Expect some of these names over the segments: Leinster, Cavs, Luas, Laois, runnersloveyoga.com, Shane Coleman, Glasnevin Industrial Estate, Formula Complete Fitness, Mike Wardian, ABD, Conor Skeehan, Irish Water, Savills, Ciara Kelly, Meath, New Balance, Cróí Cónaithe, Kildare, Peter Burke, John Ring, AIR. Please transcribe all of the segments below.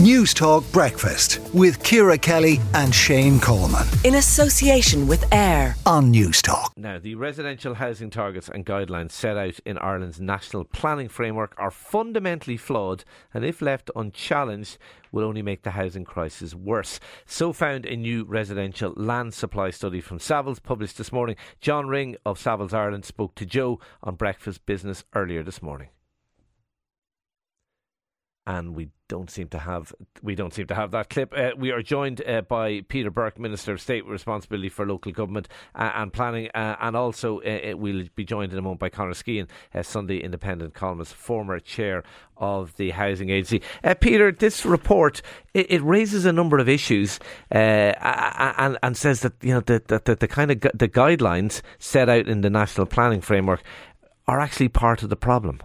News Talk Breakfast with Ciara Kelly and Shane Coleman. In association with AIR on News Talk. Now, the residential housing targets and guidelines set out in Ireland's national planning framework are fundamentally flawed, and if left unchallenged, will only make the housing crisis worse. So found a new residential land supply study from Savills published this morning. John Ring of Savills Ireland spoke to Joe on Breakfast Business earlier this morning. And we don't seem to have that clip. We are joined by Peter Burke, Minister of State with Responsibility for Local Government and Planning, and also we'll be joined in a moment by Conor Skeehan, Sunday Independent columnist, former chair of the Housing Agency. Peter, this report it raises a number of issues and says that the guidelines set out in the National Planning Framework are actually part of the problem.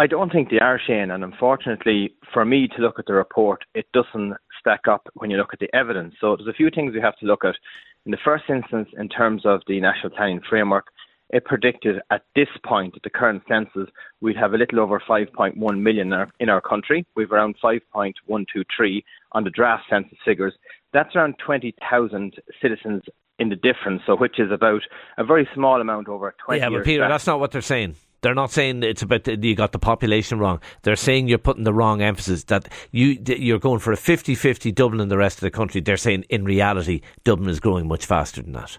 I don't think they are, Shane, and unfortunately for me to look at the report, it doesn't stack up when you look at the evidence. So there's a few things we have to look at. In the first instance, in terms of the National Planning Framework, it predicted at this point, at the current census, we'd have a little over 5.1 million in our country. We've around 5.123 on the draft census figures. That's around 20,000 citizens in the difference, so which is about a very small amount over 20 years. Yeah, but Peter, that's not what they're saying. They're not saying it's about you got the population wrong. They're saying you're putting the wrong emphasis, that you're going for a 50-50 Dublin and the rest of the country. They're saying in reality Dublin is growing much faster than that.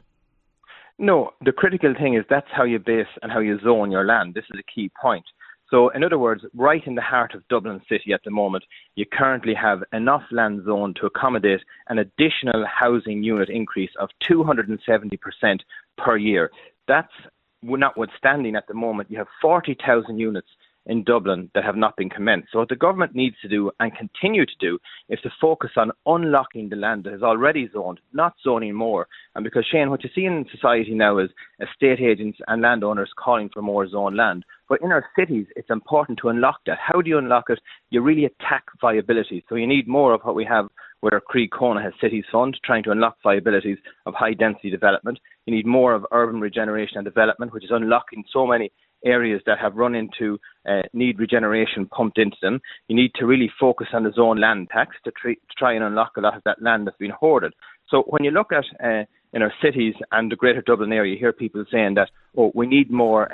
No, the critical thing is that's how you base and how you zone your land. This is a key point. So in other words, right in the heart of Dublin City at the moment, you currently have enough land zone to accommodate an additional housing unit increase of 270% per year. That's notwithstanding, at the moment, you have 40,000 units in Dublin that have not been commenced. So what the government needs to do and continue to do is to focus on unlocking the land that is already zoned, not zoning more. And because, Shane, what you see in society now is estate agents and landowners calling for more zoned land. But in our cities, it's important to unlock that. How do you unlock it? You really attack viability. So you need more of what we have with our Cróí Cónaithe Cities Fund, trying to unlock viabilities of high-density development. You need more of urban regeneration and development, which is unlocking so many areas that have run into need regeneration pumped into them. You need to really focus on the zone land tax to try and unlock a lot of that land that's been hoarded. So when you look at in our cities and the greater Dublin area, you hear people saying that, oh, we need more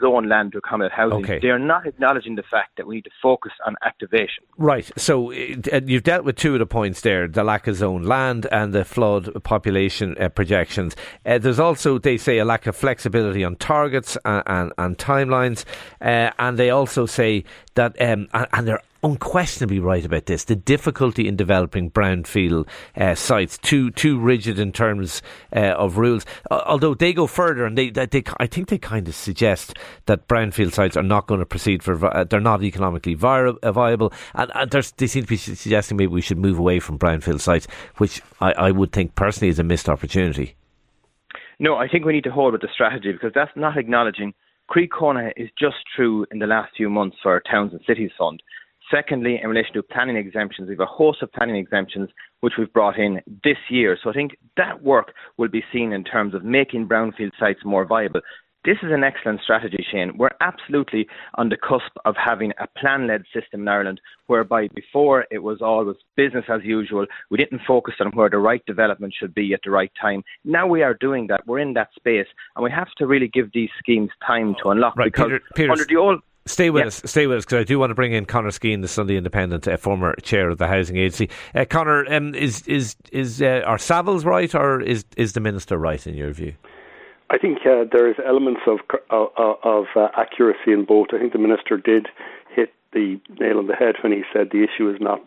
zone land to accommodate housing. Okay. They're not acknowledging the fact that we need to focus on activation. Right. So you've dealt with two of the points there, the lack of zone land and the flawed population projections. There's also, they say, a lack of flexibility on targets and timelines. And they also say that, and they're unquestionably right about this, the difficulty in developing brownfield sites, too rigid in terms of rules. Although they go further, and I think they kind of suggest that brownfield sites are not going to proceed for they're not economically viable, and they seem to be suggesting maybe we should move away from brownfield sites, which I would think personally is a missed opportunity. No, I think we need to hold with the strategy, because that's not acknowledging. Cróí Cónaithe is just true in the last few months for our Towns and Cities Fund. Secondly, in relation to planning exemptions, we have a host of planning exemptions which we've brought in this year. So I think that work will be seen in terms of making brownfield sites more viable. This is an excellent strategy, Shane. We're absolutely on the cusp of having a plan-led system in Ireland, whereby before it was always business as usual. We didn't focus on where the right development should be at the right time. Now we are doing that. We're in that space, and we have to really give these schemes time to unlock. Right, because Peter, under the old... Stay with us, because I do want to bring in Conor Skeehan, the Sunday Independent, former chair of the Housing Agency. Conor, are Savills right, or is the minister right in your view? I think there is elements of accuracy in both. I think the minister did hit the nail on the head when he said the issue is not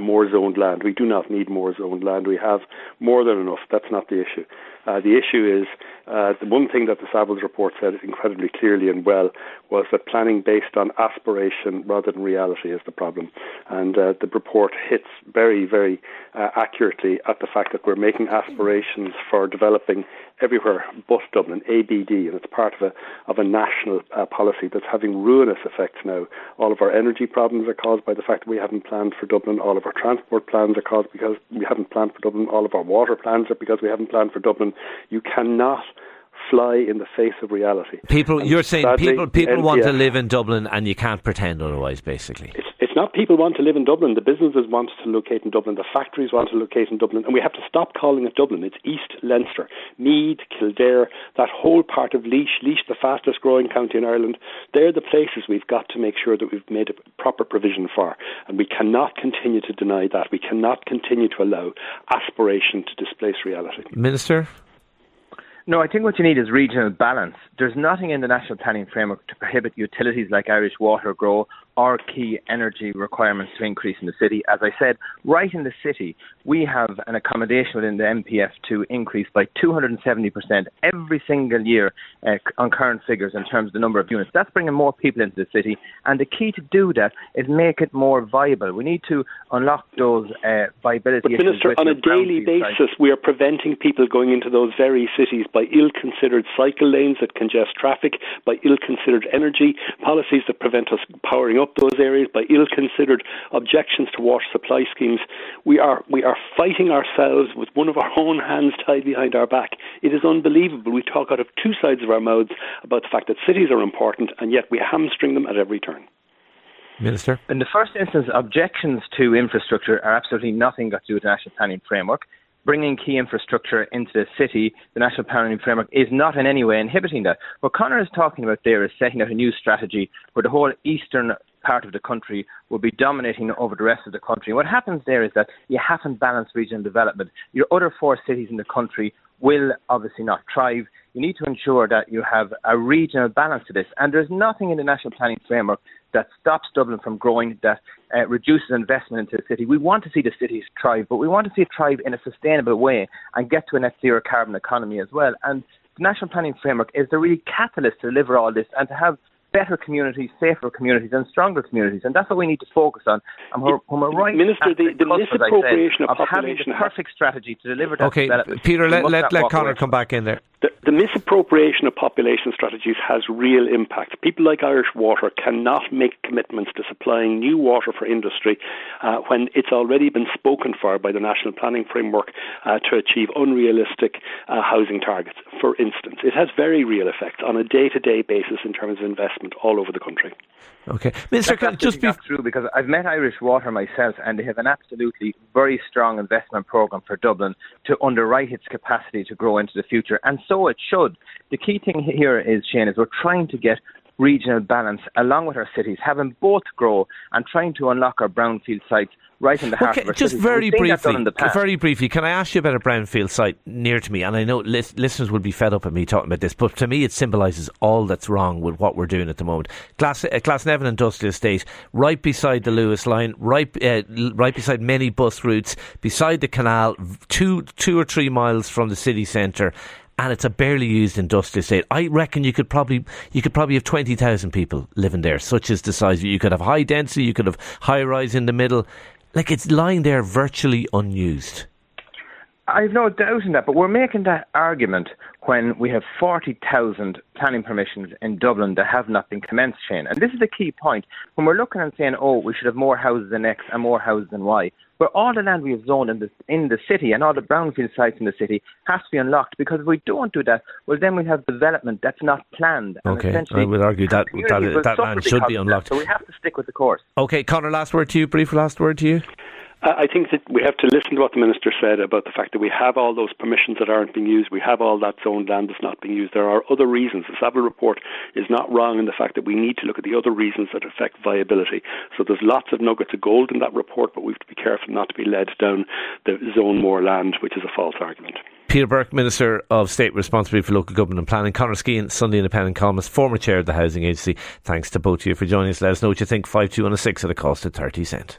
more zoned land. We do not need more zoned land. We have more than enough. That's not the issue. The issue is, the one thing that the Savills report said incredibly clearly and well was that planning based on aspiration rather than reality is the problem. And the report hits very, very accurately at the fact that we're making aspirations for developing everywhere but Dublin, ABD, and it's part of a national policy that's having ruinous effects now. All of our energy problems are caused by the fact that we haven't planned for Dublin. All of our transport plans are caused because we haven't planned for Dublin. All of our water plans are because we haven't planned for Dublin. You cannot fly in the face of reality. People, and you're saying sadly, people want to live in Dublin, and you can't pretend otherwise, basically. It's not people want to live in Dublin. The businesses want to locate in Dublin. The factories want to locate in Dublin. And we have to stop calling it Dublin. It's East Leinster, Meath, Kildare, that whole part of Laois. Laois, the fastest growing county in Ireland. They're the places we've got to make sure that we've made a proper provision for. And we cannot continue to deny that. We cannot continue to allow aspiration to displace reality. Minister? No, I think what you need is regional balance. There's nothing in the National Planning Framework to prohibit utilities like Irish Water grow or key energy requirements to increase in the city. As I said, right in the city, we have an accommodation within the MPF to increase by 270% every single year on current figures in terms of the number of units. That's bringing more people into the city, and the key to do that is make it more viable. We need to unlock those viability issues. But Minister, on a daily basis, we are preventing people going into those very cities by ill-considered cycle lanes that congest traffic, by ill-considered energy policies that prevent us powering up those areas, by ill-considered objections to water supply schemes. We are fighting ourselves with one of our own hands tied behind our back. It is unbelievable. We talk out of two sides of our mouths about the fact that cities are important, and yet we hamstring them at every turn. Minister? In the first instance, objections to infrastructure are absolutely nothing got to do with the National Planning Framework. Bringing key infrastructure into the city, the National Planning Framework, is not in any way inhibiting that. What Conor is talking about there is setting out a new strategy where the whole eastern part of the country will be dominating over the rest of the country. What happens there is that you haven't balanced regional development. Your other four cities in the country will obviously not thrive. You need to ensure that you have a regional balance to this. And there's nothing in the National Planning Framework that stops Dublin from growing, that reduces investment into the city. We want to see the cities thrive, but we want to see it thrive in a sustainable way and get to a net-zero carbon economy as well. And the National Planning Framework is the really catalyst to deliver all this and to have better communities, safer communities and stronger communities. And that's what we need to focus on. And we're right, Minister, the misappropriation of population having the perfect strategy to deliver that. Okay, Peter, let Conor come back in there. The misappropriation of population strategies has real impact. People like Irish Water cannot make commitments to supplying new water for industry when it's already been spoken for by the National Planning Framework to achieve unrealistic housing targets, for instance. It has very real effects on a day-to-day basis in terms of investment all over the country. Okay. Minister, that's just not true, because I've met Irish Water myself, and they have an absolutely very strong investment programme for Dublin to underwrite its capacity to grow into the future, and so it should. The key thing here is, Shane, is we're trying to get regional balance along with our cities, having both grow and trying to unlock our brownfield sites right in the heart of our cities. Just very briefly, can I ask you about a brownfield site near to me? And I know listeners will be fed up at me talking about this, but to me it symbolises all that's wrong with what we're doing at the moment. Glasnevin Industrial Estate, right beside the Luas line, right beside many bus routes, beside the canal, two or three miles from the city centre. And it's a barely used industrial estate. I reckon you could probably have 20,000 people living there, such as the size. You could have high density, you could have high rise in the middle. Like, it's lying there virtually unused. I've no doubt in that, but we're making that argument when we have 40,000 planning permissions in Dublin that have not been commenced, Shane. And this is the key point. When we're looking and saying, oh, we should have more houses than X and more houses than Y, but all the land we have zoned in the city and all the brownfield sites in the city has to be unlocked, because if we don't do that, well, then we have development that's not planned. Okay, and I would argue that land should be unlocked. So we have to stick with the course. Okay, Conor, last word to you, brief last word to you. I think that we have to listen to what the Minister said about the fact that we have all those permissions that aren't being used. We have all that zoned land that's not being used. There are other reasons. The Savills report is not wrong in the fact that we need to look at the other reasons that affect viability. So there's lots of nuggets of gold in that report, but we have to be careful not to be led down the zone more land, which is a false argument. Peter Burke, Minister of State Responsibility for Local Government and Planning. Conor Skeehan, Sunday Independent columnist, former chair of the Housing Agency. Thanks to both of you for joining us. Let us know what you think. 52106 at a cost of 30 cents.